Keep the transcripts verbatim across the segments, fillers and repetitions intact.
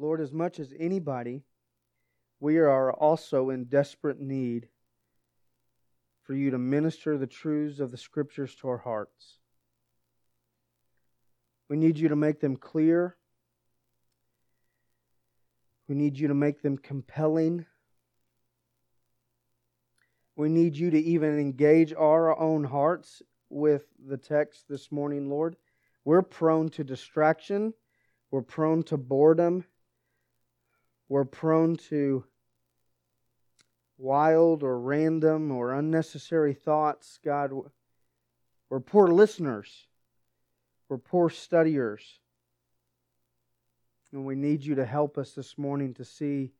Lord, as much as anybody, we are also in desperate need for you to minister the truths of the Scriptures to our hearts. We need you to make them clear. We need you to make them compelling. We need you to even engage our own hearts with the text this morning, Lord. We're prone to distraction. We're prone to boredom. We're prone to wild or random or unnecessary thoughts. God, we're poor listeners. We're poor studiers. And we need you to help us this morning to see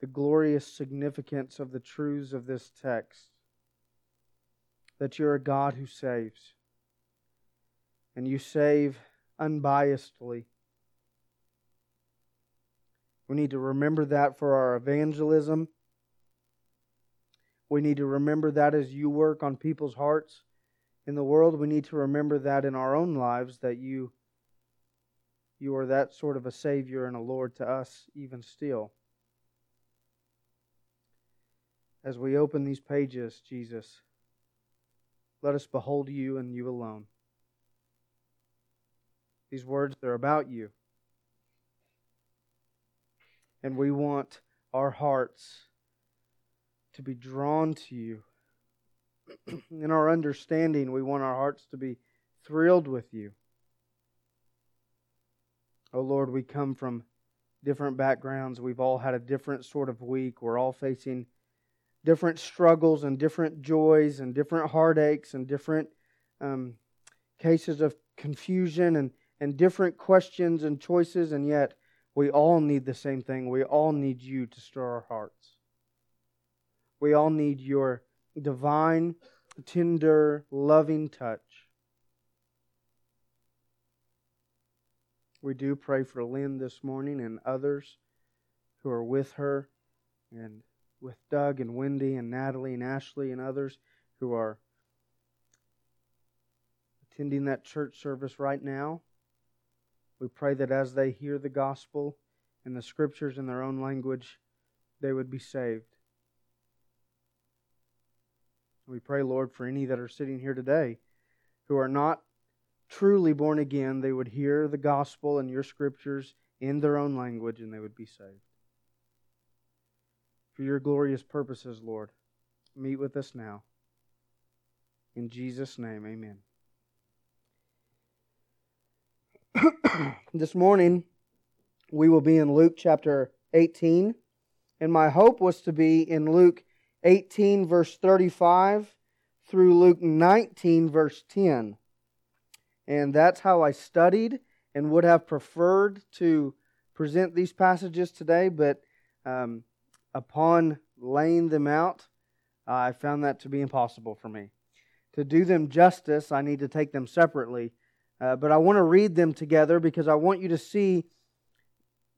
the glorious significance of the truths of this text. That you're a God who saves. And you save unbiasedly. We need to remember that for our evangelism. We need to remember that as you work on people's hearts in the world. We need to remember that in our own lives, that you, you are that sort of a Savior and a Lord to us even still. As we open these pages, Jesus, let us behold you and you alone. These words, they're about you. And we want our hearts to be drawn to you. In our understanding, we want our hearts to be thrilled with you. Oh Lord, we come from different backgrounds. We've all had a different sort of week. We're all facing different struggles and different joys and different heartaches and different um, cases of confusion and, and different questions and choices. And yet, we all need the same thing. We all need you to stir our hearts. We all need your divine, tender, loving touch. We do pray for Lynn this morning and others who are with her, and with Doug and Wendy and Natalie and Ashley and others who are attending that church service right now. We pray that as they hear the gospel and the Scriptures in their own language, they would be saved. We pray, Lord, for any that are sitting here today who are not truly born again, they would hear the gospel and your Scriptures in their own language and they would be saved. For your glorious purposes, Lord, meet with us now. In Jesus' name, amen. This morning, we will be in Luke chapter eighteen. And my hope was to be in Luke eighteen, verse thirty-five, through Luke nineteen, verse ten. And that's how I studied and would have preferred to present these passages today. But um, upon laying them out, I found that to be impossible for me. To do them justice, I need to take them separately. Uh, but I want to read them together because I want you to see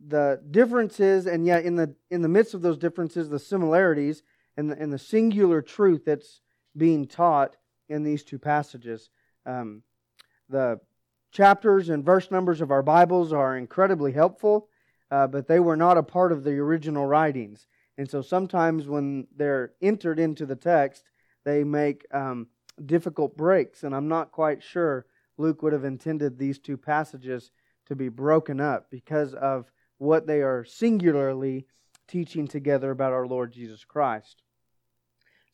the differences, and yet in the in the midst of those differences, the similarities and the, and the singular truth that's being taught in these two passages. Um, the chapters and verse numbers of our Bibles are incredibly helpful, uh, but they were not a part of the original writings. And so sometimes when they're entered into the text, they make um, difficult breaks, and I'm not quite sure Luke would have intended these two passages to be broken up because of what they are singularly teaching together about our Lord Jesus Christ.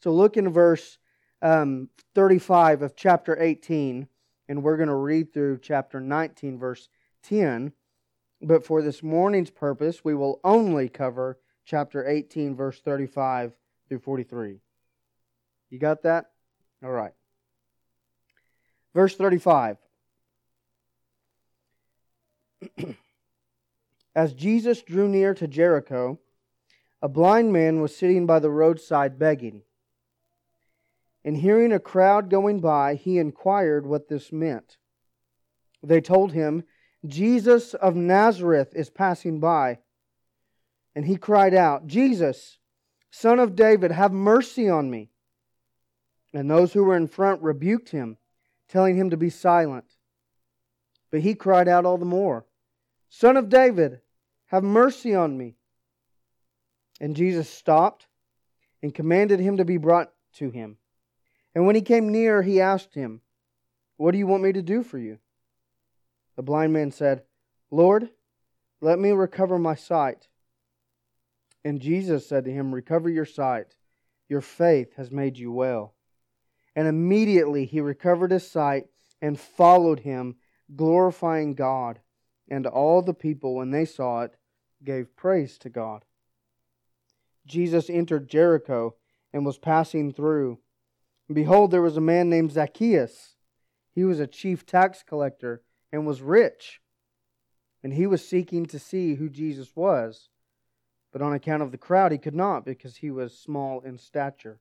So look in verse um, thirty-five of chapter eighteen, and we're going to read through chapter nineteen, verse ten. But for this morning's purpose, we will only cover chapter eighteen, verse thirty-five through forty-three. You got that? All right. Verse thirty-five. As Jesus drew near to Jericho, a blind man was sitting by the roadside begging. And hearing a crowd going by, he inquired what this meant. They told him, Jesus of Nazareth is passing by. And he cried out, Jesus, Son of David, have mercy on me. And those who were in front rebuked him, telling him to be silent. But he cried out all the more, Son of David, Have mercy on me." And Jesus stopped and commanded him to be brought to him. And when he came near, he asked him, "What do you want me to do for you?" The blind man said, "Lord, let me recover my sight." And Jesus said to him, "Recover your sight. Your faith has made you well." And immediately he recovered his sight and followed him, glorifying God. And all the people, when they saw it, gave praise to God. Jesus entered Jericho and was passing through. And behold, there was a man named Zacchaeus. He was a chief tax collector and was rich. And he was seeking to see who Jesus was. But on account of the crowd, he could not, because he was small in stature.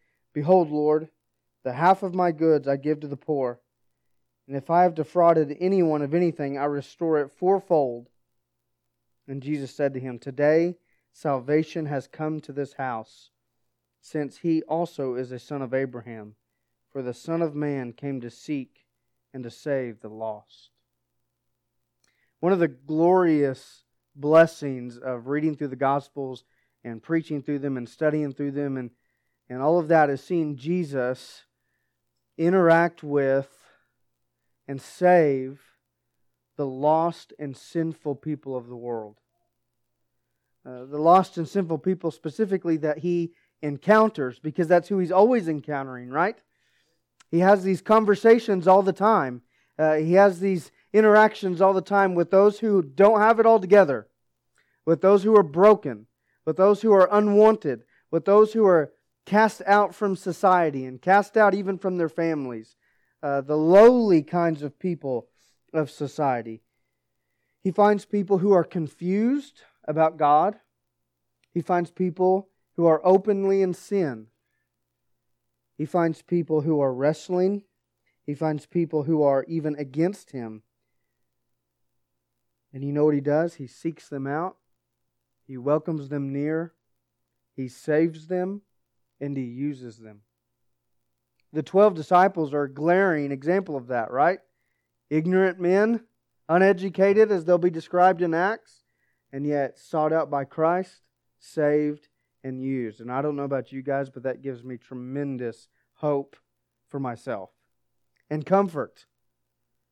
"Behold, Lord, the half of my goods I give to the poor, and if I have defrauded anyone of anything, I restore it fourfold." And Jesus said to him, "Today salvation has come to this house, since he also is a son of Abraham, for the Son of Man came to seek and to save the lost." One of the glorious blessings of reading through the Gospels and preaching through them and studying through them and And all of that is seeing Jesus interact with and save the lost and sinful people of the world. Uh, the lost and sinful people specifically that He encounters, because that's who He's always encountering, right? He has these conversations all the time. Uh, he has these interactions all the time with those who don't have it all together, with those who are broken, with those who are unwanted, with those who are cast out from society and cast out even from their families, uh, the lowly kinds of people of society. He finds people who are confused about God. He finds people who are openly in sin. He finds people who are wrestling. He finds people who are even against Him. And you know what He does? He seeks them out. He welcomes them near. He saves them. And He uses them. The twelve disciples are a glaring example of that, right? Ignorant men, uneducated as they'll be described in Acts, and yet sought out by Christ, saved, and used. And I don't know about you guys, but that gives me tremendous hope for myself and comfort,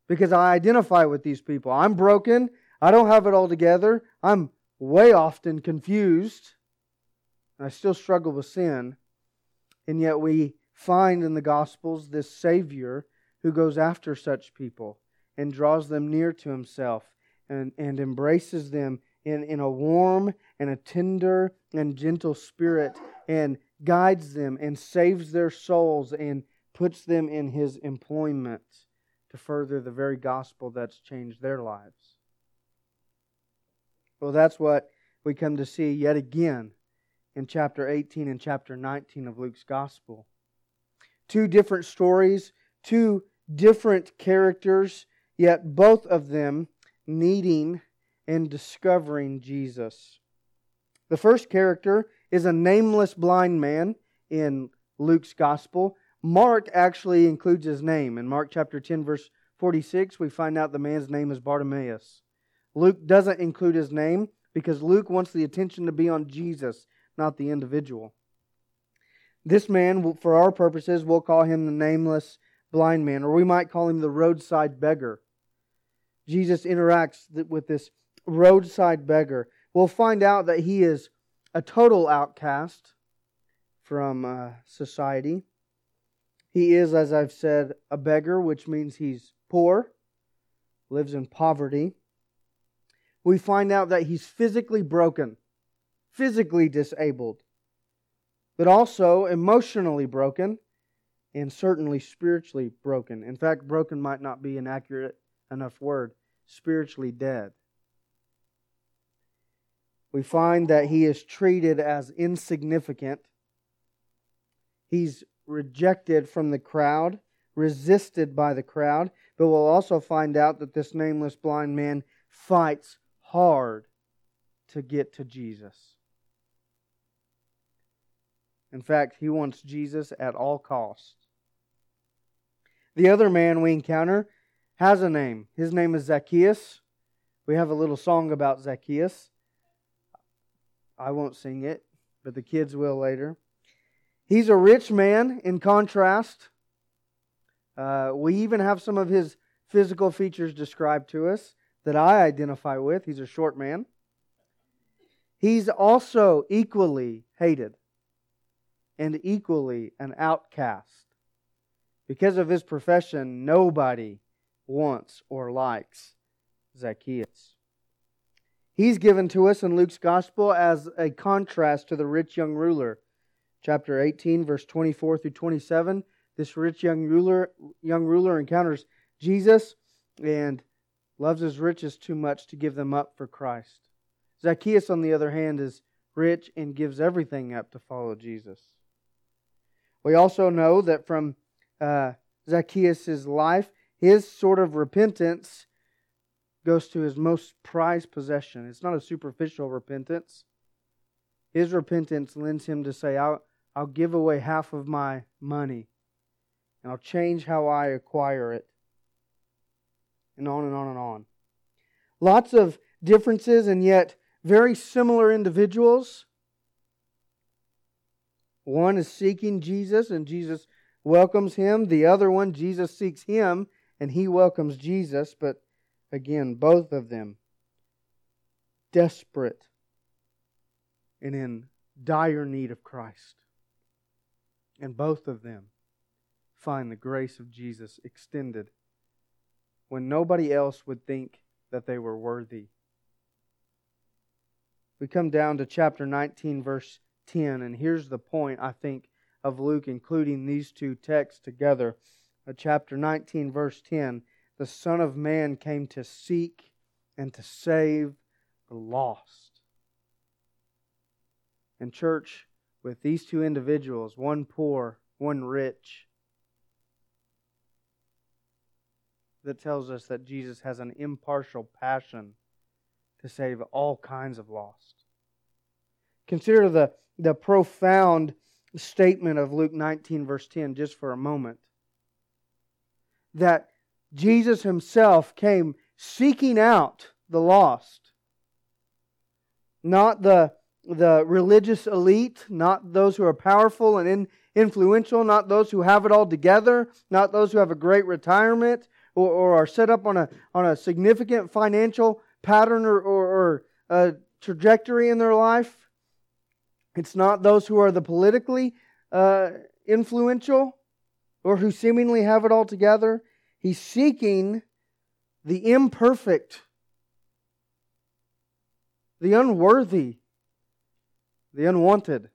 because I identify with these people. I'm broken. I don't have it all together. I'm way often confused. And I still struggle with sin. And yet we find in the Gospels this Savior who goes after such people and draws them near to Himself and, and embraces them in, in a warm and a tender and gentle spirit, and guides them and saves their souls and puts them in His employment to further the very Gospel that's changed their lives. Well, that's what we come to see yet again in chapter eighteen and chapter nineteen of Luke's Gospel. Two different stories, two different characters, yet both of them needing and discovering Jesus. The first character is a nameless blind man in Luke's Gospel. Mark actually includes his name. In Mark chapter ten, verse forty-six, we find out the man's name is Bartimaeus. Luke doesn't include his name because Luke wants the attention to be on Jesus, not the individual. This man, for our purposes, we'll call him the nameless blind man, or we might call him the roadside beggar. Jesus interacts with this roadside beggar. We'll find out that he is a total outcast from uh, society. He is, as I've said, a beggar, which means he's poor, lives in poverty. We find out that he's physically broken, physically disabled, but also emotionally broken, and certainly spiritually broken. In fact, broken might not be an accurate enough word. Spiritually dead. we find that he is treated as insignificant. He's rejected from the crowd, resisted by the crowd. But we'll also find out that this nameless blind man fights hard to get to Jesus. In fact, he wants Jesus at all costs. The other man we encounter has a name. His name is Zacchaeus. We have a little song about Zacchaeus. I won't sing it, but the kids will later. He's a rich man, in contrast. Uh, we even have some of his physical features described to us that I identify with. He's a short man. He's also equally hated and equally an outcast. Because of his profession, nobody wants or likes Zacchaeus. He's given to us in Luke's Gospel as a contrast to the rich young ruler. Chapter eighteen, verse twenty-four through twenty-seven, this rich young ruler, young ruler encounters Jesus and loves his riches too much to give them up for Christ. Zacchaeus, on the other hand, is rich and gives everything up to follow Jesus. We also know that from uh, Zacchaeus' life, his sort of repentance goes to his most prized possession. It's not a superficial repentance. His repentance lends him to say, I'll, I'll give away half of my money, and I'll change how I acquire it. And on and on and on. Lots of differences and yet very similar individuals. One is seeking Jesus and Jesus welcomes him. The other one, Jesus seeks him and he welcomes Jesus. But again, both of them desperate and in dire need of Christ. And both of them find the grace of Jesus extended when nobody else would think that they were worthy. We come down to chapter nineteen, verse ten, and here's the point, I think, of Luke including these two texts together. Chapter nineteen, verse ten, the Son of Man came to seek and to save the lost. And church, with these two individuals, one poor, one rich, that tells us that Jesus has an impartial passion to save all kinds of lost. Consider the, the profound statement of Luke nineteen verse ten just for a moment. That Jesus Himself came seeking out the lost. Not the, the religious elite, not those who are powerful and in, influential, not those who have it all together, not those who have a great retirement, Or, or are set up on a on a significant financial pattern or, or, or a trajectory in their life. It's not those who are the politically uh, influential or who seemingly have it all together. He's seeking the imperfect, the unworthy, the unwanted.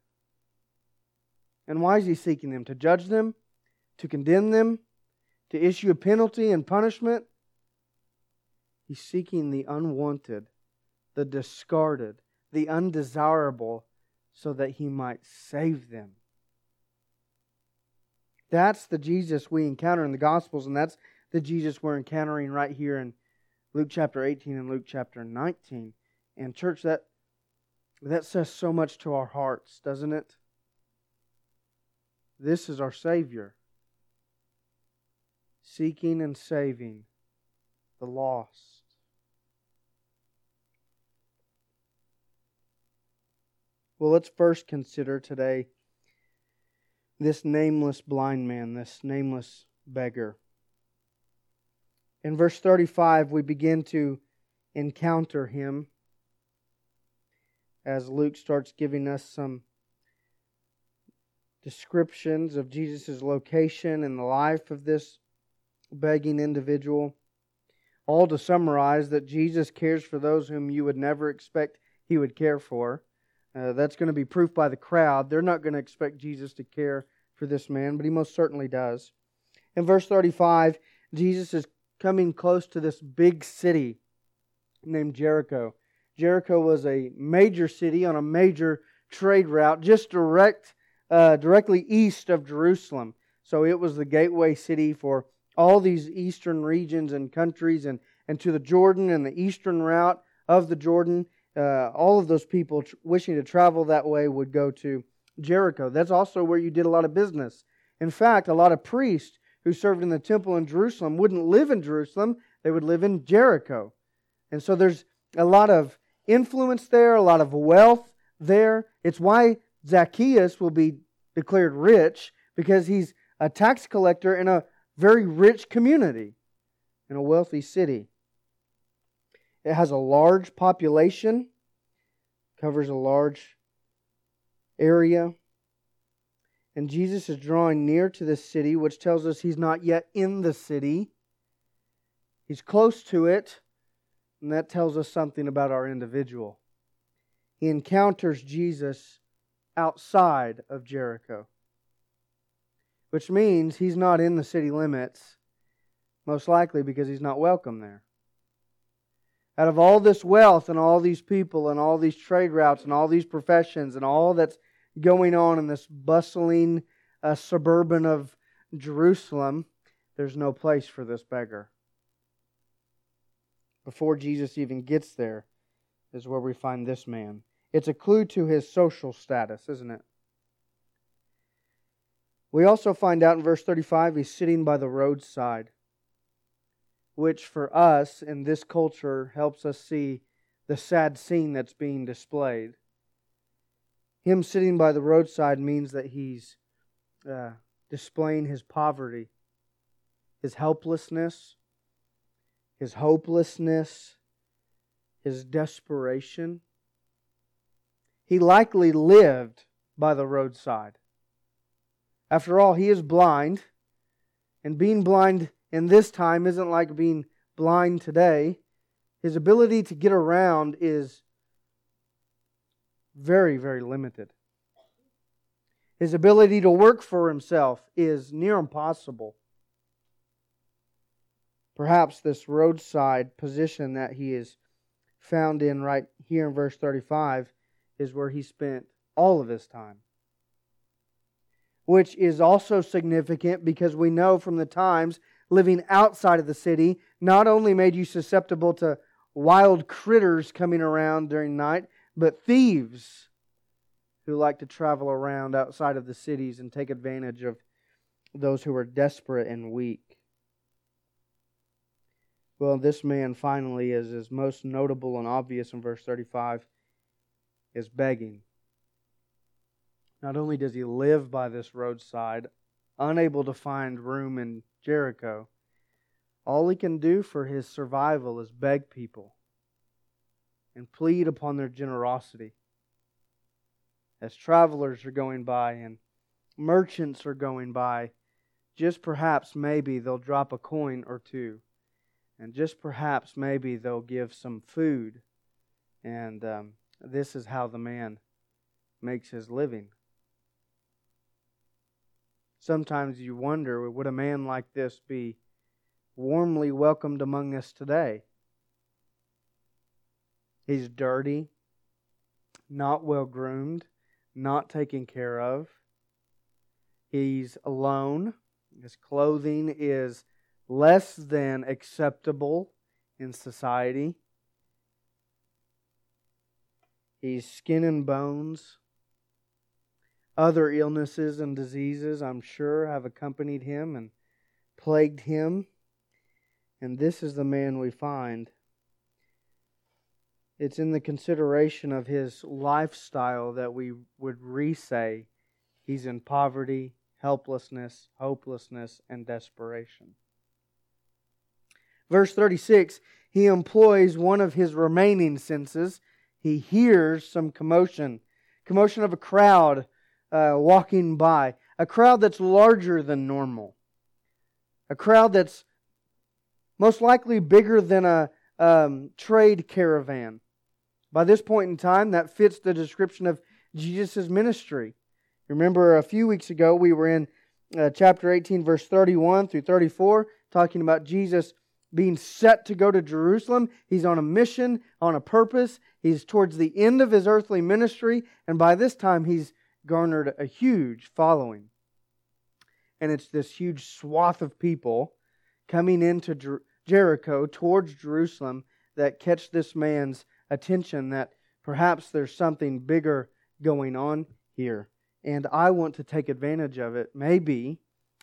And why is He seeking them? To judge them? To condemn them? To issue a penalty and punishment? He's seeking the unwanted, the discarded, the undesirable, so that He might save them. That's the Jesus we encounter in the Gospels, and that's the Jesus we're encountering right here in Luke chapter eighteen and Luke chapter nineteen. And church, that, that says so much to our hearts, doesn't it? This is our Savior. Seeking and saving the lost. Well, let's first consider today this nameless blind man, this nameless beggar. In verse thirty-five, we begin to encounter him as Luke starts giving us some descriptions of Jesus' location and the life of this begging individual, all to summarize that Jesus cares for those whom you would never expect He would care for. Uh, that's going to be proof by the crowd. They're not going to expect Jesus to care for this man, but He most certainly does. In verse thirty-five, Jesus is coming close to this big city named Jericho. Jericho was a major city on a major trade route, just direct, uh, directly east of Jerusalem. So it was the gateway city for all these eastern regions and countries, and, and to the Jordan and the eastern route of the Jordan. Uh, all of those people tr- wishing to travel that way would go to Jericho. That's also where you did a lot of business. In fact, a lot of priests who served in the temple in Jerusalem wouldn't live in Jerusalem. They would live in Jericho. And so there's a lot of influence there, a lot of wealth there. It's why Zacchaeus will be declared rich, because he's a tax collector in a very rich community, in a wealthy city. It has a large population, covers a large area. And Jesus is drawing near to this city, which tells us He's not yet in the city. He's close to it, and that tells us something about our individual. He encounters Jesus outside of Jericho, which means He's not in the city limits, most likely because He's not welcome there. Out of all this wealth and all these people and all these trade routes and all these professions and all that's going on in this bustling uh, suburban of Jerusalem, there's no place for this beggar. Before Jesus even gets there is where we find this man. It's a clue to his social status, isn't it? We also find out in verse thirty-five, he's sitting by the roadside, which for us in this culture helps us see the sad scene that's being displayed. Him sitting by the roadside means that he's uh, displaying his poverty, his helplessness, his hopelessness, his desperation. He likely lived by the roadside. After all, he is blind, and being blind in this time isn't like being blind today. His ability to get around is very, very limited. His ability to work for himself is near impossible. Perhaps this roadside position that he is found in right here in verse thirty-five is where he spent all of his time, which is also significant because we know from the times living outside of the city not only made you susceptible to wild critters coming around during night, but thieves who like to travel around outside of the cities and take advantage of those who are desperate and weak. Well, this man finally is his most notable and obvious in verse thirty-five is begging. Not only does he live by this roadside, unable to find room in Jericho, all he can do for his survival is beg people and plead upon their generosity. As travelers are going by and merchants are going by, just perhaps maybe they'll drop a coin or two. And just perhaps maybe they'll give some food. And um, this is how the man makes his living. Sometimes you wonder, would a man like this be warmly welcomed among us today? He's dirty, not well-groomed, not taken care of. He's alone. His clothing is less than acceptable in society. He's skin and bones. Other illnesses and diseases, I'm sure, have accompanied him and plagued him. And this is the man we find. It's in the consideration of his lifestyle that we would re-say he's in poverty, helplessness, hopelessness, and desperation. Verse thirty-six, he employs one of his remaining senses. He hears some commotion. Commotion of a crowd uh, walking by. A crowd that's larger than normal. A crowd that's most likely bigger than a um, trade caravan. By this point in time, that fits the description of Jesus' ministry. Remember, a few weeks ago, we were in uh, chapter eighteen, verse thirty-one through thirty-four, talking about Jesus being set to go to Jerusalem. He's on a mission, on a purpose. He's towards the end of his earthly ministry, and by this time he's garnered a huge following. And it's this huge swath of people coming into Jer- Jericho towards Jerusalem that catch this man's attention, that perhaps there's something bigger going on here. And I want to take advantage of it. Maybe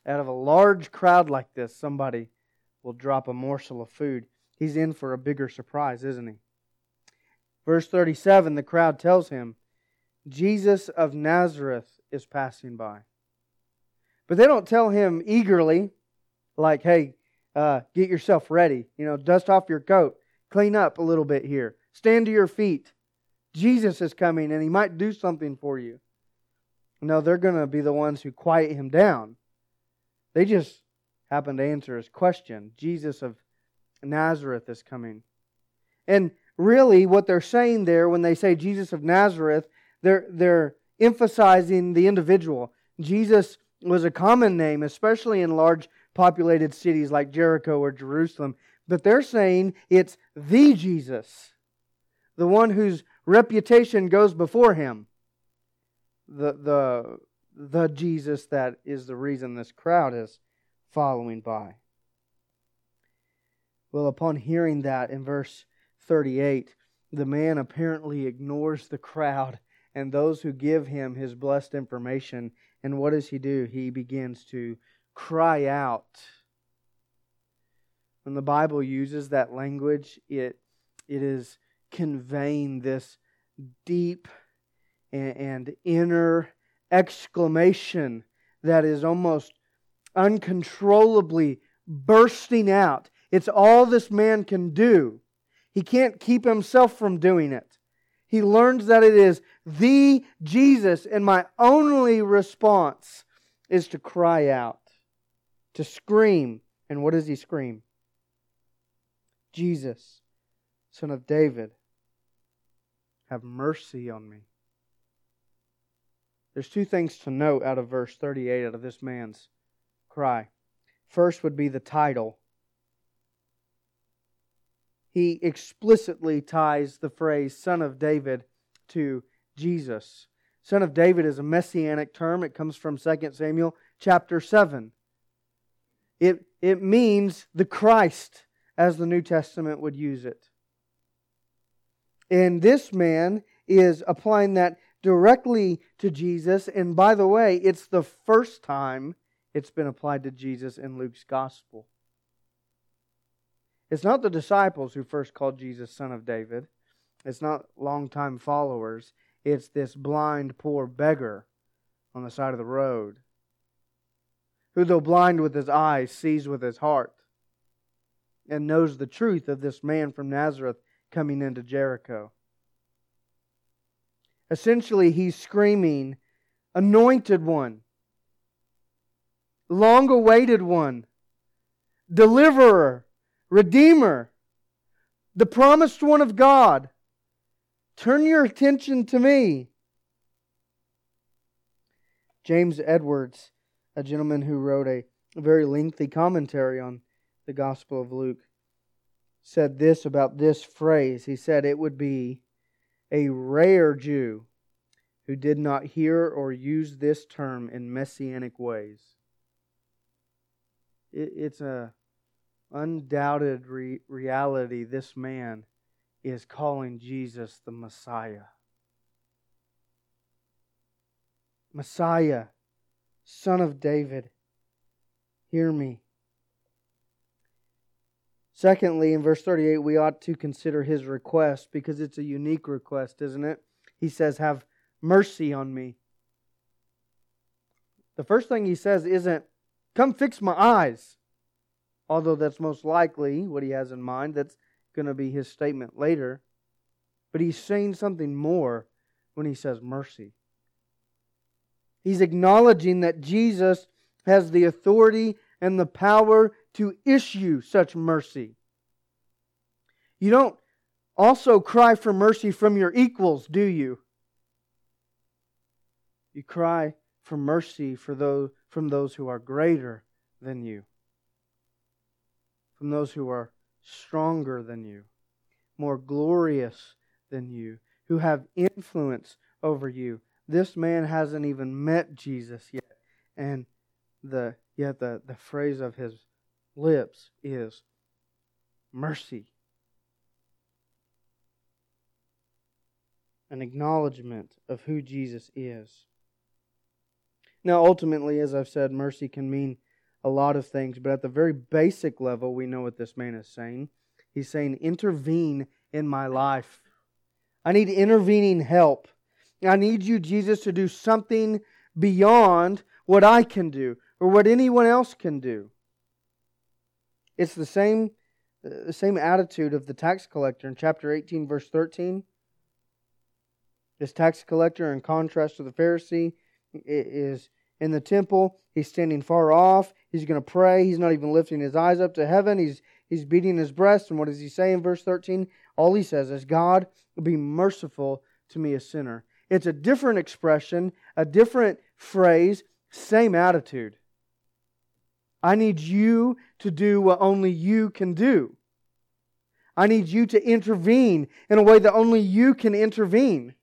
out of a large crowd like this, somebody will drop a morsel of food. He's in for a bigger surprise, isn't he? Verse thirty-seven, the crowd tells him, Jesus of Nazareth is passing by. But they don't tell him eagerly, like, hey, uh, get yourself ready. You know, dust off your coat. Clean up a little bit here. Stand to your feet. Jesus is coming and He might do something for you. No, they're going to be the ones who quiet Him down. They just happen to answer His question. Jesus of Nazareth is coming. And really what they're saying there when they say Jesus of Nazareth, they're, they're emphasizing the individual. Jesus was a common name, especially in large populated cities like Jericho or Jerusalem. But they're saying it's the Jesus, the one whose reputation goes before Him. The, the, the Jesus that is the reason this crowd is following by. Well, upon hearing that in verse thirty-eight, the man apparently ignores the crowd and those who give him his blessed information. And what does he do? He begins to cry out. When the Bible uses that language, it it is conveying this deep and, and inner exclamation that is almost uncontrollably bursting out. It's all this man can do. He can't keep himself from doing it. He learns that it is the Jesus, and my only response is to cry out, to scream. And what does he scream? Jesus, Son of David, have mercy on me. There's two things to note out of verse thirty-eight, out of this man's cry. First would be the title. He explicitly ties the phrase Son of David to Jesus. Son of David is a messianic term. It comes from Second Samuel chapter seven. It, it means the Christ, as the New Testament would use it. And this man is applying that directly to Jesus. And by the way, it's the first time it's been applied to Jesus in Luke's Gospel. It's not the disciples who first called Jesus Son of David. It's not longtime followers. It's this blind, poor beggar on the side of the road, who, though blind with his eyes, sees with his heart, and knows the truth of this man from Nazareth coming into Jericho. Essentially, he's screaming, Anointed One, Long-awaited One, Deliverer, Redeemer, the Promised One of God, turn your attention to me. James Edwards, a gentleman who wrote a very lengthy commentary on the Gospel of Luke, said this about this phrase. He said it would be a rare Jew who did not hear or use this term in messianic ways. It's a undoubted re- reality. This man is calling Jesus the Messiah. Messiah, Son of David, hear me. Secondly, in verse thirty-eight, we ought to consider his request, because it's a unique request, isn't it? He says, have mercy on me. The first thing he says isn't, come fix my eyes. Although that's most likely what he has in mind. That's going to be his statement later. But he's saying something more when he says mercy. He's acknowledging that Jesus has the authority and the power to issue such mercy. You don't also cry for mercy from your equals, do you? You cry for mercy for those, from those who are greater than you. From those who are stronger than you, more glorious than you, who have influence over you. This man hasn't even met Jesus yet. And the yet the, the phrase of his lips is mercy. An acknowledgement of who Jesus is. Now, ultimately, as I've said, mercy can mean a lot of things, but at the very basic level, we know what this man is saying. He's saying, intervene in my life. I need intervening help. I need you, Jesus, to do something beyond what I can do or what anyone else can do. It's the same, the same attitude of the tax collector in chapter eighteen, verse thirteen. This tax collector, in contrast to the Pharisee, is in the temple. He's standing far off. He's going to pray. He's not even lifting his eyes up to heaven. He's, he's beating his breast. And what does he say in verse thirteen? All he says is, God, be merciful to me, a sinner. It's a different expression, a different phrase, same attitude. I need you to do what only you can do. I need you to intervene in a way that only you can intervene.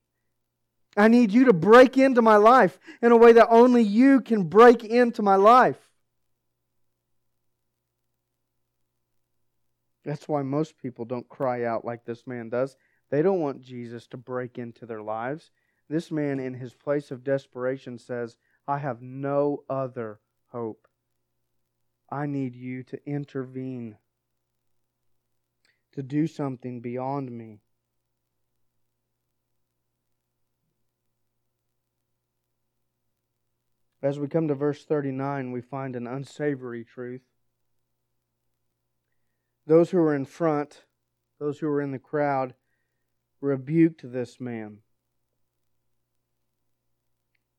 I need you to break into my life in a way that only you can break into my life. That's why most people don't cry out like this man does. They don't want Jesus to break into their lives. This man, in his place of desperation, says, I have no other hope. I need you to intervene, to do something beyond me. As we come to verse thirty-nine, we find an unsavory truth. Those who were in front, those who were in the crowd, rebuked this man.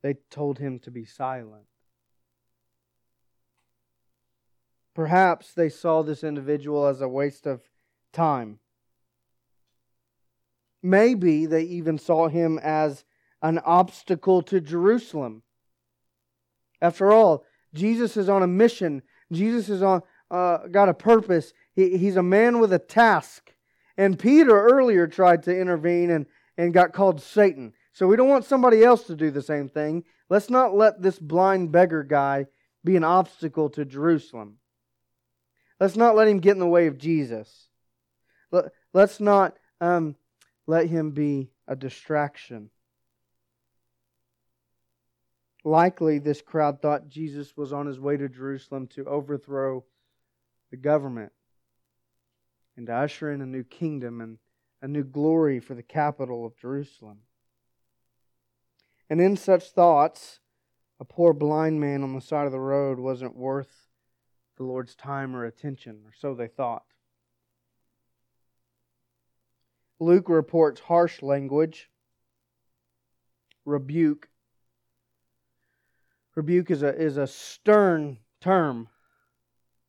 They told him to be silent. Perhaps they saw this individual as a waste of time. Maybe they even saw him as an obstacle to Jerusalem. After all, Jesus is on a mission. Jesus is on uh, got a purpose. He, he's a man with a task. And Peter earlier tried to intervene and, and got called Satan. So we don't want somebody else to do the same thing. Let's not let this blind beggar guy be an obstacle to Jerusalem. Let's not let him get in the way of Jesus. Let, let's not um, let him be a distraction. Likely, this crowd thought Jesus was on his way to Jerusalem to overthrow the government and to usher in a new kingdom and a new glory for the capital of Jerusalem. And in such thoughts, a poor blind man on the side of the road wasn't worth the Lord's time or attention, or so they thought. Luke reports harsh language, rebuke. Rebuke is a is a stern term.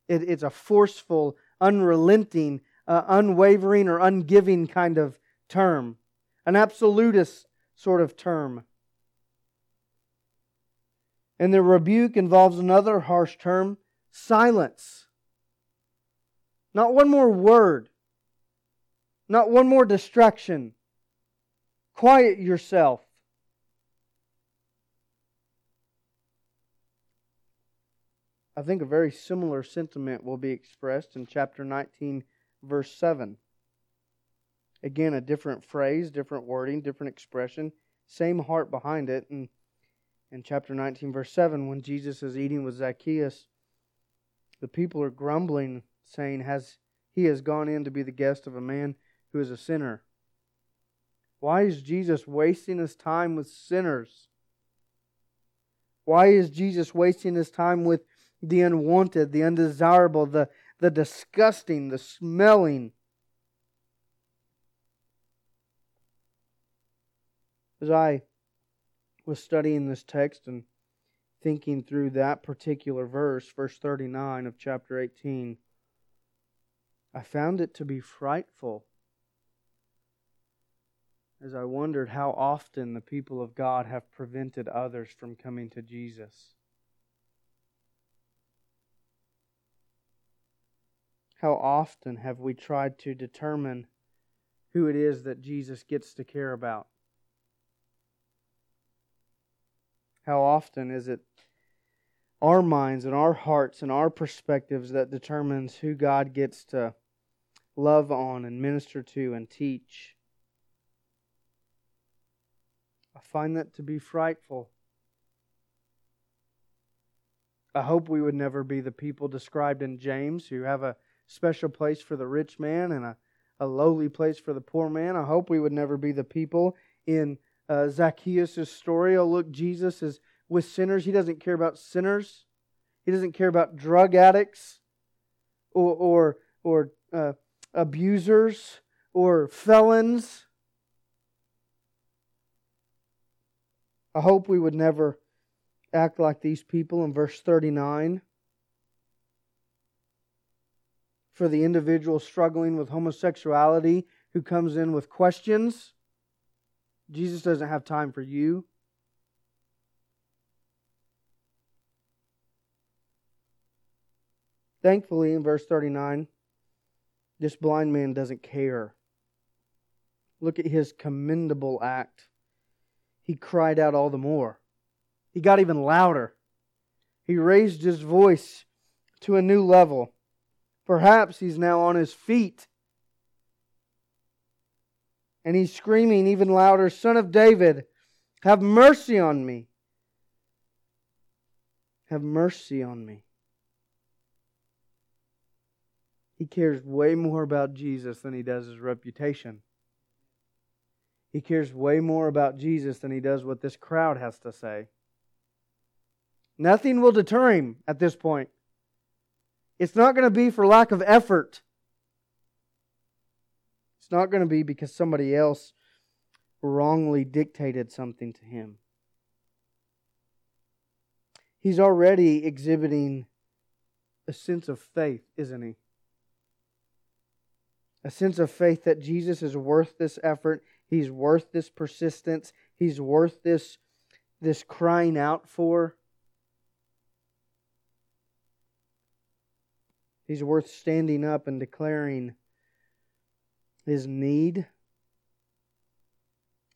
It, it's a forceful, unrelenting, uh, unwavering, or ungiving kind of term. An absolutist sort of term. And the rebuke involves another harsh term, silence. Not one more word. Not one more distraction. Quiet yourself. I think a very similar sentiment will be expressed in chapter nineteen, verse seven. Again, a different phrase, different wording, different expression, same heart behind it. And in chapter nineteen, verse seven, when Jesus is eating with Zacchaeus, the people are grumbling, saying, "Has he has gone in to be the guest of a man who is a sinner?" Why is Jesus wasting his time with sinners? Why is Jesus wasting his time with the unwanted, the undesirable, the, the disgusting, the smelling? As I was studying this text and thinking through that particular verse, verse thirty-nine of chapter eighteen, I found it to be frightful as I wondered how often the people of God have prevented others from coming to Jesus. How often have we tried to determine who it is that Jesus gets to care about? How often is it our minds and our hearts and our perspectives that determines who God gets to love on and minister to and teach? I find that to be frightful. I hope we would never be the people described in James who have a special place for the rich man and a, a lowly place for the poor man. I hope we would never be the people in uh, Zacchaeus' story. Oh, look, Jesus is with sinners. He doesn't care about sinners. He doesn't care about drug addicts or or, or uh, abusers or felons. I hope we would never act like these people in verse thirty-nine. For the individual struggling with homosexuality who comes in with questions, Jesus doesn't have time for you. Thankfully, in verse thirty-nine, this blind man doesn't care. Look at his commendable act. He cried out all the more. He got even louder. He raised his voice to a new level. Perhaps he's now on his feet. And he's screaming even louder, Son of David, have mercy on me. Have mercy on me. He cares way more about Jesus than he does his reputation. He cares way more about Jesus than he does what this crowd has to say. Nothing will deter him at this point. It's not going to be for lack of effort. It's not going to be because somebody else wrongly dictated something to him. He's already exhibiting a sense of faith, isn't he? A sense of faith that Jesus is worth this effort. He's worth this persistence. He's worth this, this crying out for. He's worth standing up and declaring his need.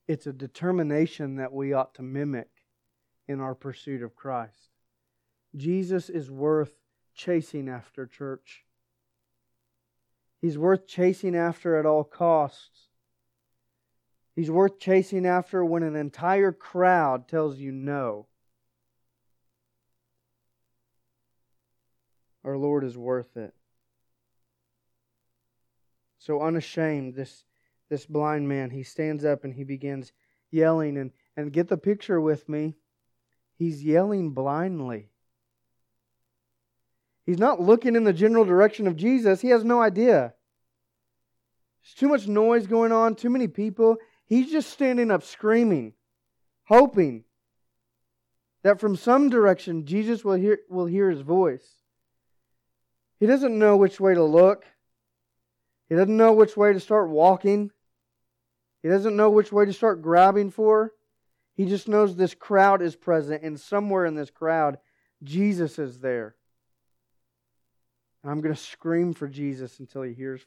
It's a determination that we ought to mimic in our pursuit of Christ. Jesus is worth chasing after, church. He's worth chasing after at all costs. He's worth chasing after when an entire crowd tells you no. Our Lord is worth it. So unashamed, this, this blind man, he stands up and he begins yelling. And, and get the picture with me. He's yelling blindly. He's not looking in the general direction of Jesus. He has no idea. There's too much noise going on, too many people. He's just standing up screaming, hoping that from some direction Jesus will hear, will hear his voice. He doesn't know which way to look. He doesn't know which way to start walking. He doesn't know which way to start grabbing for. He just knows this crowd is present, and somewhere in this crowd, Jesus is there. And I'm going to scream for Jesus until He hears,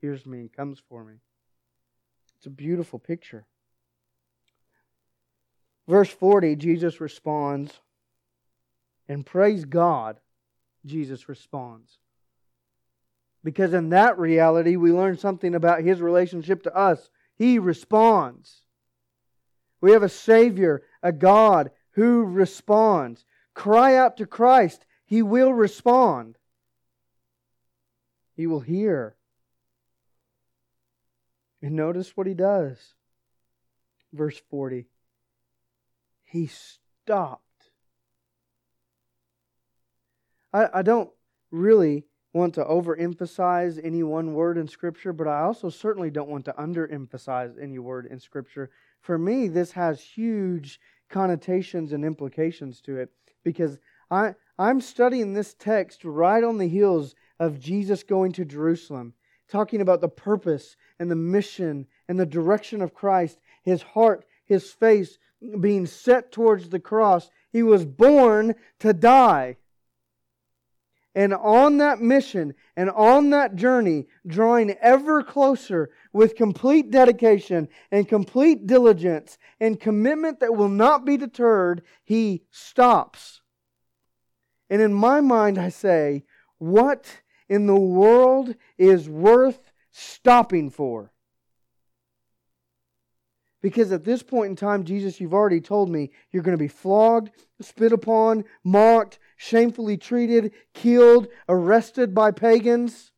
hears me and comes for me. It's a beautiful picture. Verse forty, Jesus responds, and praise God, Jesus responds. Because in that reality, we learn something about His relationship to us. He responds. We have a Savior, a God who responds. Cry out to Christ. He will respond. He will hear. And notice what He does. Verse forty. He stopped. I, I don't really want to overemphasize any one word in Scripture, but I also certainly don't want to underemphasize any word in Scripture. For me, this has huge connotations and implications to it, because I, I'm studying this text right on the heels of Jesus going to Jerusalem, talking about the purpose and the mission and the direction of Christ, His heart, His face being set towards the cross. He was born to die. And on that mission and on that journey, drawing ever closer with complete dedication and complete diligence and commitment that will not be deterred, he stops. And in my mind, I say, what in the world is worth stopping for? Because at this point in time, Jesus, you've already told me you're going to be flogged, spit upon, mocked, shamefully treated, killed, arrested by pagans.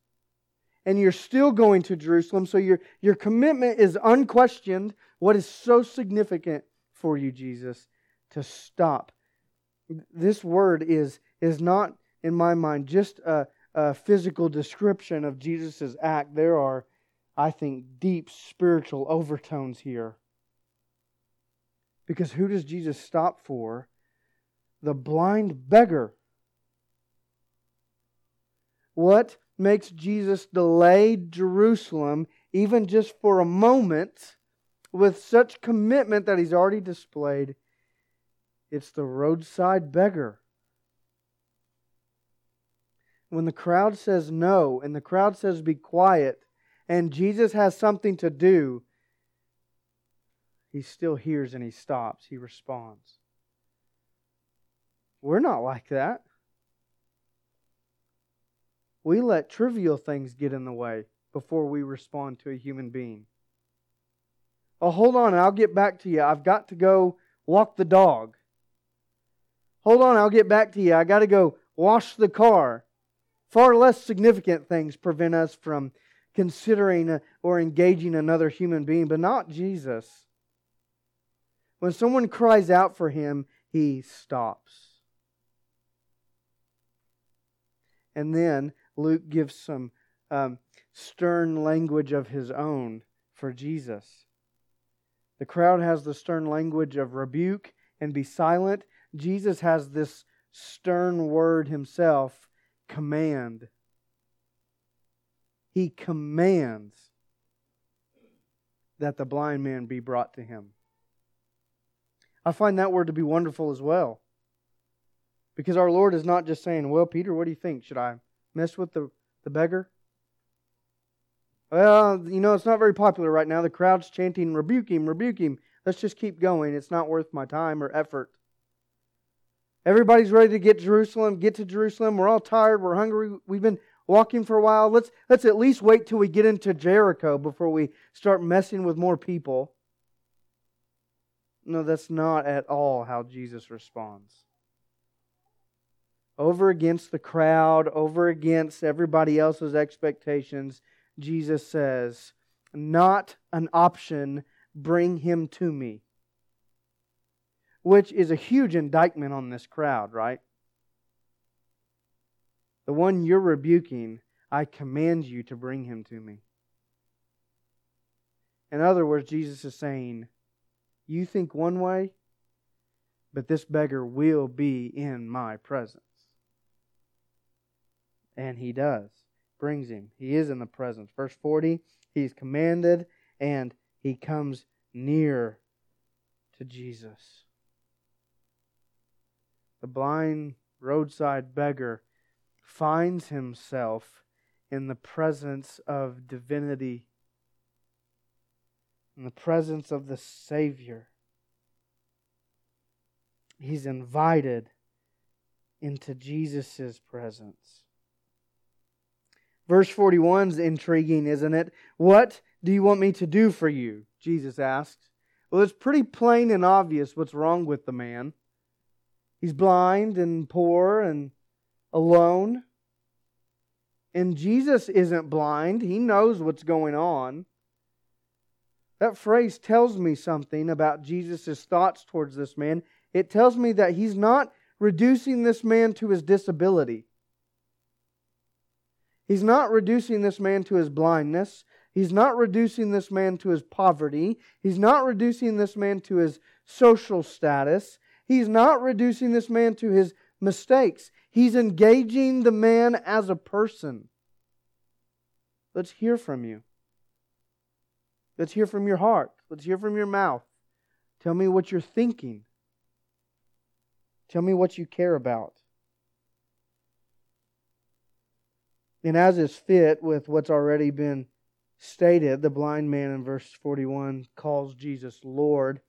And you're still going to Jerusalem. So your, your commitment is unquestioned. What is so significant for you, Jesus, to stop? This word is, is not, in my mind, just a, a physical description of Jesus' act. There are, I think, deep spiritual overtones here. Because who does Jesus stop for? The blind beggar. What makes Jesus delay Jerusalem even just for a moment with such commitment that he's already displayed? It's the roadside beggar. When the crowd says no and the crowd says be quiet and Jesus has something to do, he still hears and he stops. He responds. We're not like that. We let trivial things get in the way before we respond to a human being. Oh, hold on, I'll get back to you. I've got to go walk the dog. Hold on, I'll get back to you. I got to go wash the car. Far less significant things prevent us from considering or engaging another human being, but not Jesus. When someone cries out for him, he stops. And then Luke gives some um, stern language of his own for Jesus. The crowd has the stern language of rebuke and be silent. Jesus has this stern word himself, command. He commands that the blind man be brought to him. I find that word to be wonderful as well. Because our Lord is not just saying, well, Peter, what do you think? Should I mess with the, the beggar? Well, you know, it's not very popular right now. The crowd's chanting, rebuke him, rebuke him. Let's just keep going. It's not worth my time or effort. Everybody's ready to get Jerusalem, get to Jerusalem. We're all tired. We're hungry. We've been walking for a while. Let's, let's at least wait till we get into Jericho before we start messing with more people. No, that's not at all how Jesus responds. Over against the crowd, over against everybody else's expectations, Jesus says, not an option, bring him to me. Which is a huge indictment on this crowd, right? The one you're rebuking, I command you to bring him to me. In other words, Jesus is saying, you think one way, but this beggar will be in my presence. And he does. Brings him. He is in the presence. Verse forty, he's commanded and he comes near to Jesus. The blind roadside beggar finds himself in the presence of divinity, in the presence of the Savior. He's invited into Jesus' presence. Verse forty-one's intriguing, isn't it? What do you want me to do for you? Jesus asks. Well, it's pretty plain and obvious what's wrong with the man. He's blind and poor and alone. And Jesus isn't blind. He knows what's going on. That phrase tells me something about Jesus' thoughts towards this man. It tells me that he's not reducing this man to his disability. He's not reducing this man to his blindness. He's not reducing this man to his poverty. He's not reducing this man to his social status. He's not reducing this man to his mistakes. He's engaging the man as a person. Let's hear from you. Let's hear from your heart. Let's hear from your mouth. Tell me what you're thinking. Tell me what you care about. And as is fit with what's already been stated, the blind man in verse forty-one calls Jesus Lord.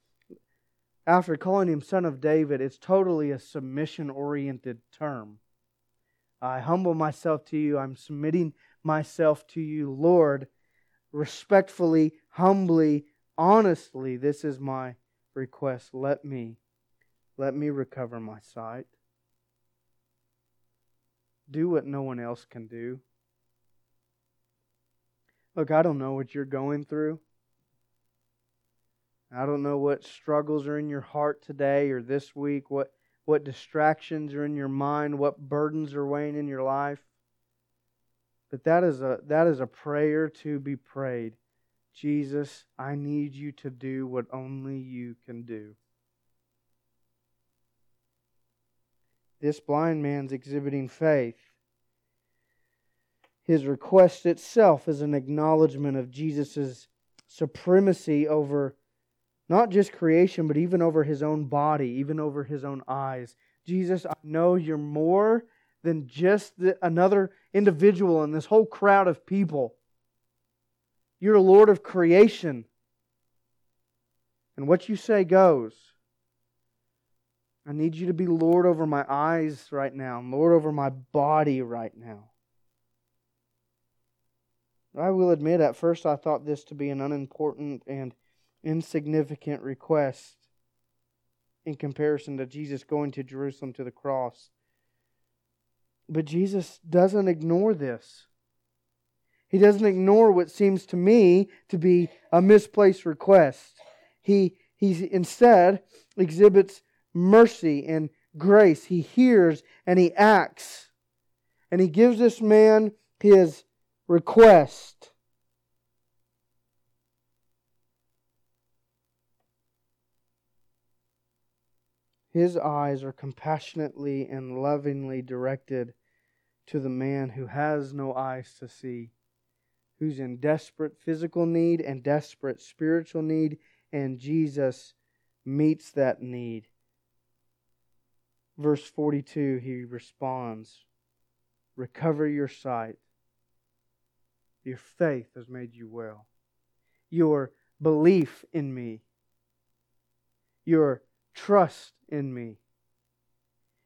After calling him Son of David, it's totally a submission-oriented term. I humble myself to you. I'm submitting myself to you, Lord. Respectfully, humbly, honestly, this is my request. Let me, let me recover my sight. Do what no one else can do. Look, I don't know what you're going through. I don't know what struggles are in your heart today or this week, what, what distractions are in your mind, what burdens are weighing in your life. But that is a that is a prayer to be prayed. Jesus, I need you to do what only you can do. This blind man's exhibiting faith. His request itself is an acknowledgement of Jesus' supremacy over not just creation, but even over His own body, even over His own eyes. Jesus, I know you're more than just the, another individual in this whole crowd of people. You're Lord of creation. And what you say goes. I need you to be Lord over my eyes right now, and Lord over my body right now. I will admit, at first I thought this to be an unimportant and insignificant request in comparison to Jesus going to Jerusalem to the cross. But Jesus doesn't ignore this. He doesn't ignore what seems to me to be a misplaced request. He, he instead exhibits mercy and grace. He hears and He acts. And He gives this man his request. His eyes are compassionately and lovingly directed to the man who has no eyes to see, who's in desperate physical need and desperate spiritual need, and Jesus meets that need. Verse forty-two, he responds, recover your sight. Your faith has made you well. Your belief in me. Your trust in me.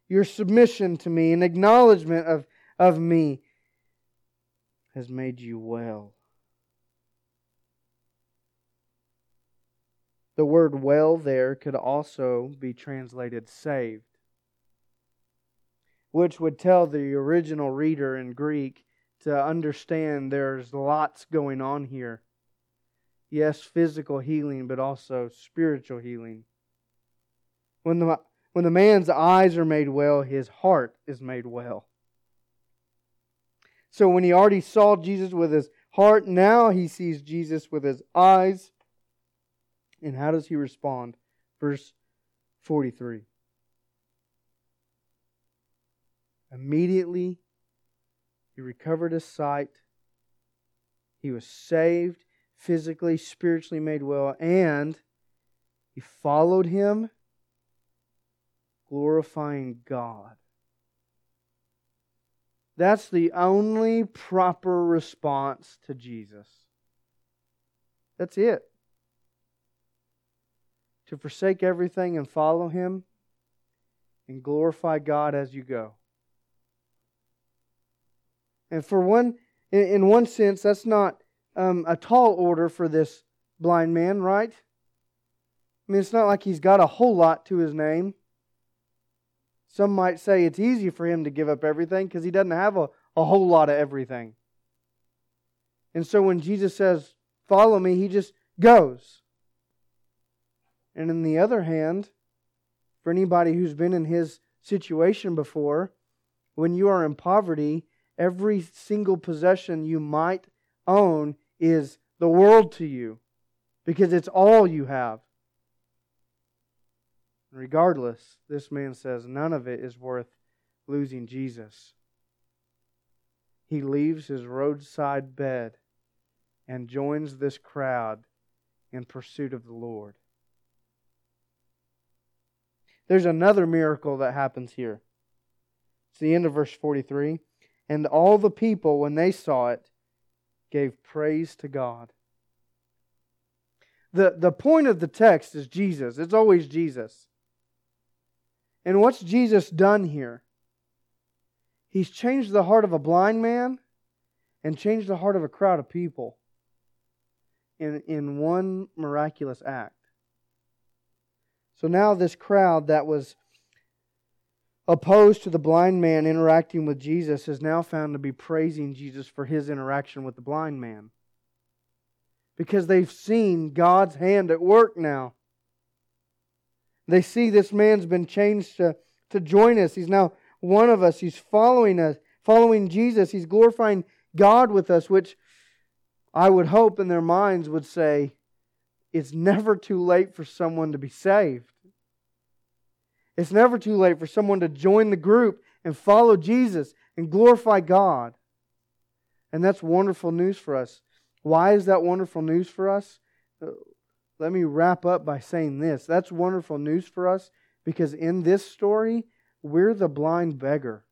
Your submission to me and acknowledgement of, of me has made you well. The word well there could also be translated saved, which would tell the original reader in Greek to understand there's lots going on here. Yes, physical healing, but also spiritual healing. When the, when the man's eyes are made well, his heart is made well. So when he already saw Jesus with his heart, now he sees Jesus with his eyes. And how does he respond? Verse forty-three. Immediately, he recovered his sight. He was saved, physically, spiritually made well, and he followed Him, glorifying God. That's the only proper response to Jesus. That's it. To forsake everything and follow Him and glorify God as you go. And for one, in one sense, that's not um, a tall order for this blind man, right? I mean, it's not like he's got a whole lot to his name. Some might say it's easy for him to give up everything because he doesn't have a, a whole lot of everything. And so when Jesus says, follow me, he just goes. And on the other hand, for anybody who's been in his situation before, when you are in poverty, every single possession you might own is the world to you because it's all you have. Regardless, this man says none of it is worth losing Jesus. He leaves his roadside bed and joins this crowd in pursuit of the Lord. There's another miracle that happens here. It's the end of verse forty-three. And all the people, when they saw it, gave praise to God. The, the point of the text is Jesus. It's always Jesus. And what's Jesus done here? He's changed the heart of a blind man and changed the heart of a crowd of people in, in one miraculous act. So now this crowd that was opposed to the blind man interacting with Jesus is now found to be praising Jesus for his interaction with the blind man, because they've seen God's hand at work now. They see this man's been changed to, to join us. He's now one of us. He's following us, following Jesus. He's glorifying God with us, which I would hope in their minds would say, it's never too late for someone to be saved. It's never too late for someone to join the group and follow Jesus and glorify God. And that's wonderful news for us. Why is that wonderful news for us? Let me wrap up by saying this. That's wonderful news for us because in this story, we're the blind beggar.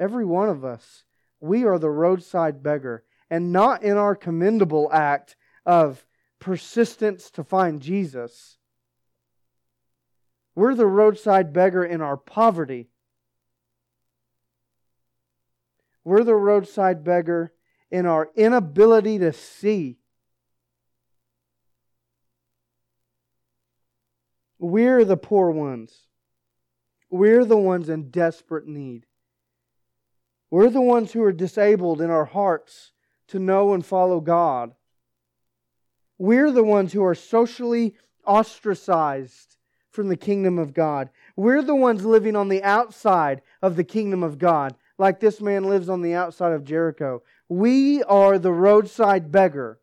Every one of us, we are the roadside beggar. And not in our commendable act of persistence to find Jesus. We're the roadside beggar in our poverty. We're the roadside beggar in our inability to see. We're the poor ones. We're the ones in desperate need. We're the ones who are disabled in our hearts to know and follow God. We're the ones who are socially ostracized from the kingdom of God. We're the ones living on the outside of the kingdom of God, like this man lives on the outside of Jericho. We are the roadside beggar.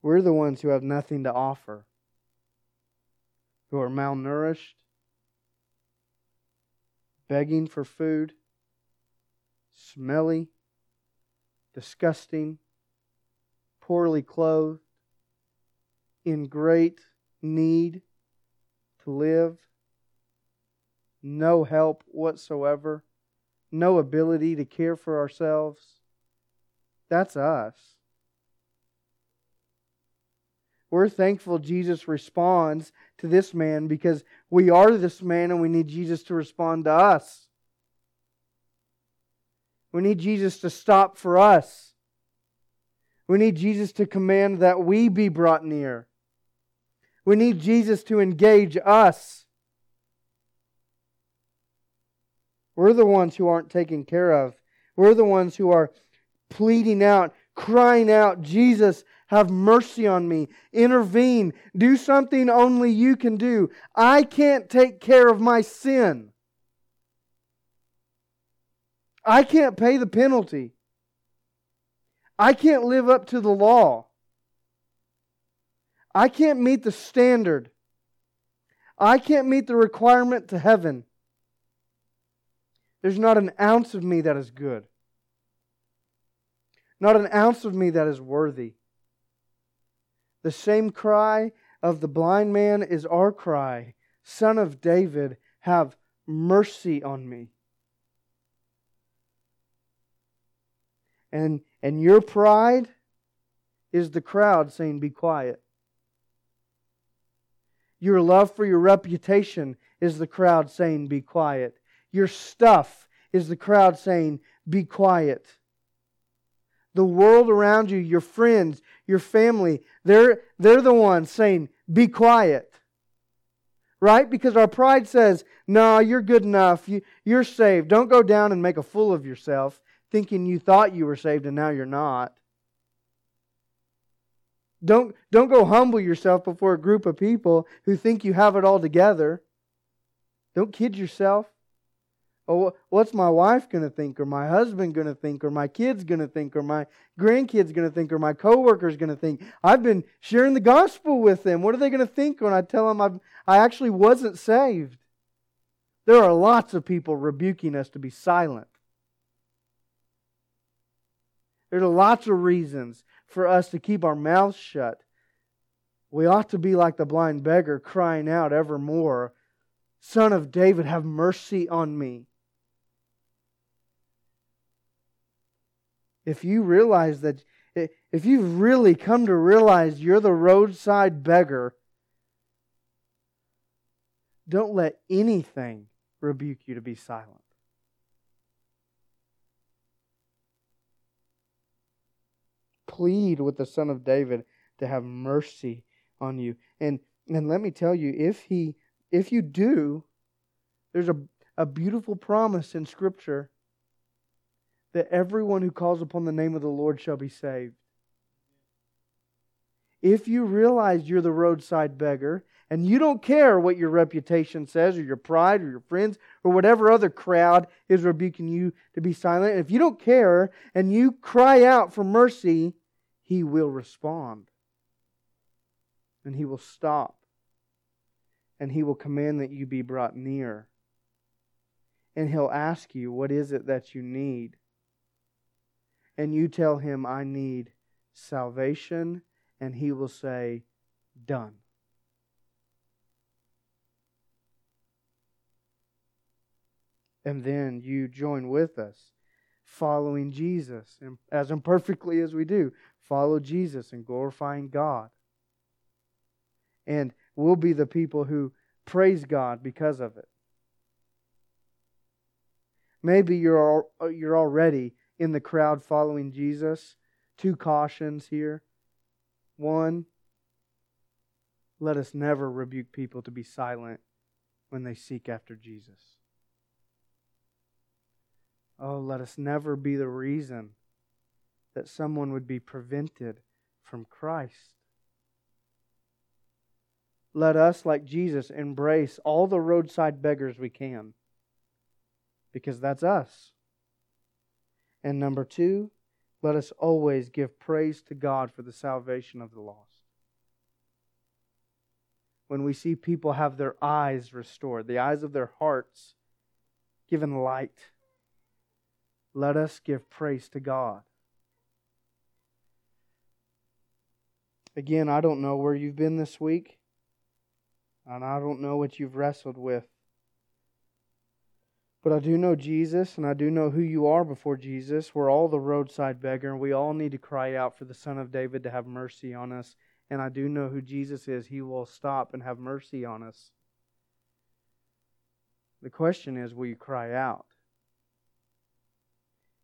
We're the ones who have nothing to offer, who are malnourished, begging for food, smelly, disgusting, poorly clothed, in great need to live, no help whatsoever, no ability to care for ourselves. That's us. We're thankful Jesus responds to this man because we are this man and we need Jesus to respond to us. We need Jesus to stop for us. We need Jesus to command that we be brought near. We need Jesus to engage us. We're the ones who aren't taken care of. We're the ones who are pleading out, crying out, Jesus, have mercy on me. Intervene. Do something only you can do. I can't take care of my sin. I can't pay the penalty. I can't live up to the law. I can't meet the standard. I can't meet the requirement to heaven. There's not an ounce of me that is good. Not an ounce of me that is worthy. The same cry of the blind man is our cry. Son of David, have mercy on me. And, and your pride is the crowd saying, be quiet. Your love for your reputation is the crowd saying, be quiet. Your stuff is the crowd saying, be quiet. The world around you, your friends, your family, they're, they're the ones saying, be quiet. Right? Because our pride says, no, you're good enough. You, you're saved. Don't go down and make a fool of yourself thinking you thought you were saved and now you're not. Don't, don't go humble yourself before a group of people who think you have it all together. Don't kid yourself. Oh, what's my wife going to think, or my husband going to think, or my kids going to think, or my grandkids going to think, or my coworkers going to think? I've been sharing the gospel with them. What are they going to think when I tell them I've, I actually wasn't saved? There are lots of people rebuking us to be silent. There are lots of reasons for us to keep our mouths shut. We ought to be like the blind beggar crying out evermore, Son of David, have mercy on me. If you realize that, if you've really come to realize you're the roadside beggar, don't let anything rebuke you to be silent. Plead with the Son of David to have mercy on you. And and let me tell you, if he if you do, there's a, a beautiful promise in Scripture that everyone who calls upon the name of the Lord shall be saved. If you realize you're the roadside beggar, and you don't care what your reputation says, or your pride, or your friends, or whatever other crowd is rebuking you to be silent, if you don't care, and you cry out for mercy, He will respond. And He will stop. And He will command that you be brought near. And He'll ask you, what is it that you need? And you tell Him, I need salvation. And He will say, done. And then you join with us, following Jesus, as imperfectly as we do. Follow Jesus in glorifying God. And we'll be the people who praise God because of it. Maybe you're you're already in the crowd following Jesus. Two cautions here. One, let us never rebuke people to be silent when they seek after Jesus. Oh, let us never be the reason that someone would be prevented from Christ. Let us, like Jesus, embrace all the roadside beggars we can, because that's us. And number two, let us always give praise to God for the salvation of the lost. When we see people have their eyes restored, the eyes of their hearts given light, let us give praise to God. Again, I don't know where you've been this week, and I don't know what you've wrestled with. But I do know Jesus, and I do know who you are before Jesus. We're all the roadside beggar, and we all need to cry out for the Son of David to have mercy on us. And I do know who Jesus is. He will stop and have mercy on us. The question is, will you cry out?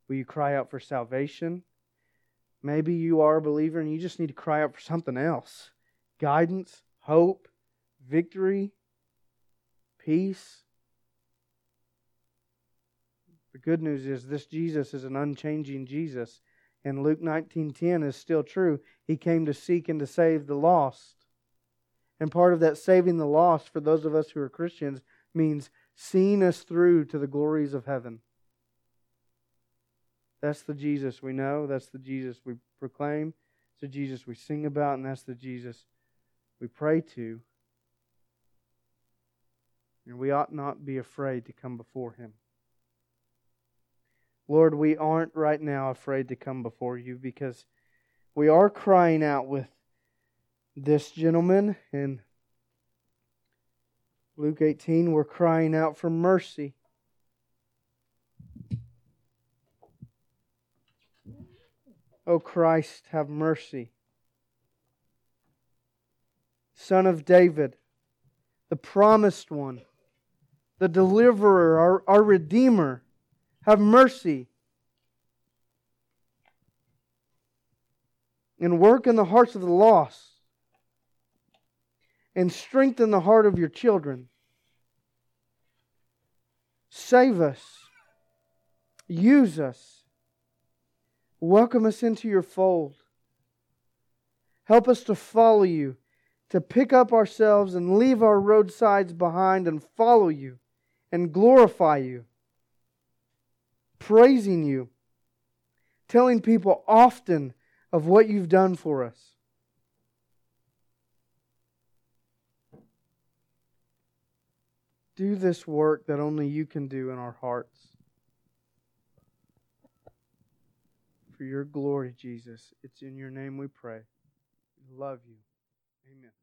Will you cry out for salvation? Maybe you are a believer, and you just need to cry out for something else. Guidance, hope, victory, peace. The good news is this Jesus is an unchanging Jesus. And Luke nineteen ten is still true. He came to seek and to save the lost. And part of that saving the lost for those of us who are Christians means seeing us through to the glories of heaven. That's the Jesus we know. That's the Jesus we proclaim. It's the Jesus we sing about. And that's the Jesus we pray to. And we ought not be afraid to come before Him. Lord, we aren't right now afraid to come before You, because we are crying out with this gentleman in Luke eighteen. We're crying out for mercy. Oh Christ, have mercy. Son of David, the promised one, the deliverer, our, our Redeemer, have mercy. And work in the hearts of the lost. And strengthen the heart of Your children. Save us. Use us. Welcome us into Your fold. Help us to follow You. To pick up ourselves and leave our roadsides behind and follow You. And glorify You. Praising You, telling people often of what You've done for us. Do this work that only You can do in our hearts. For Your glory, Jesus. It's in Your name we pray. We love You. Amen.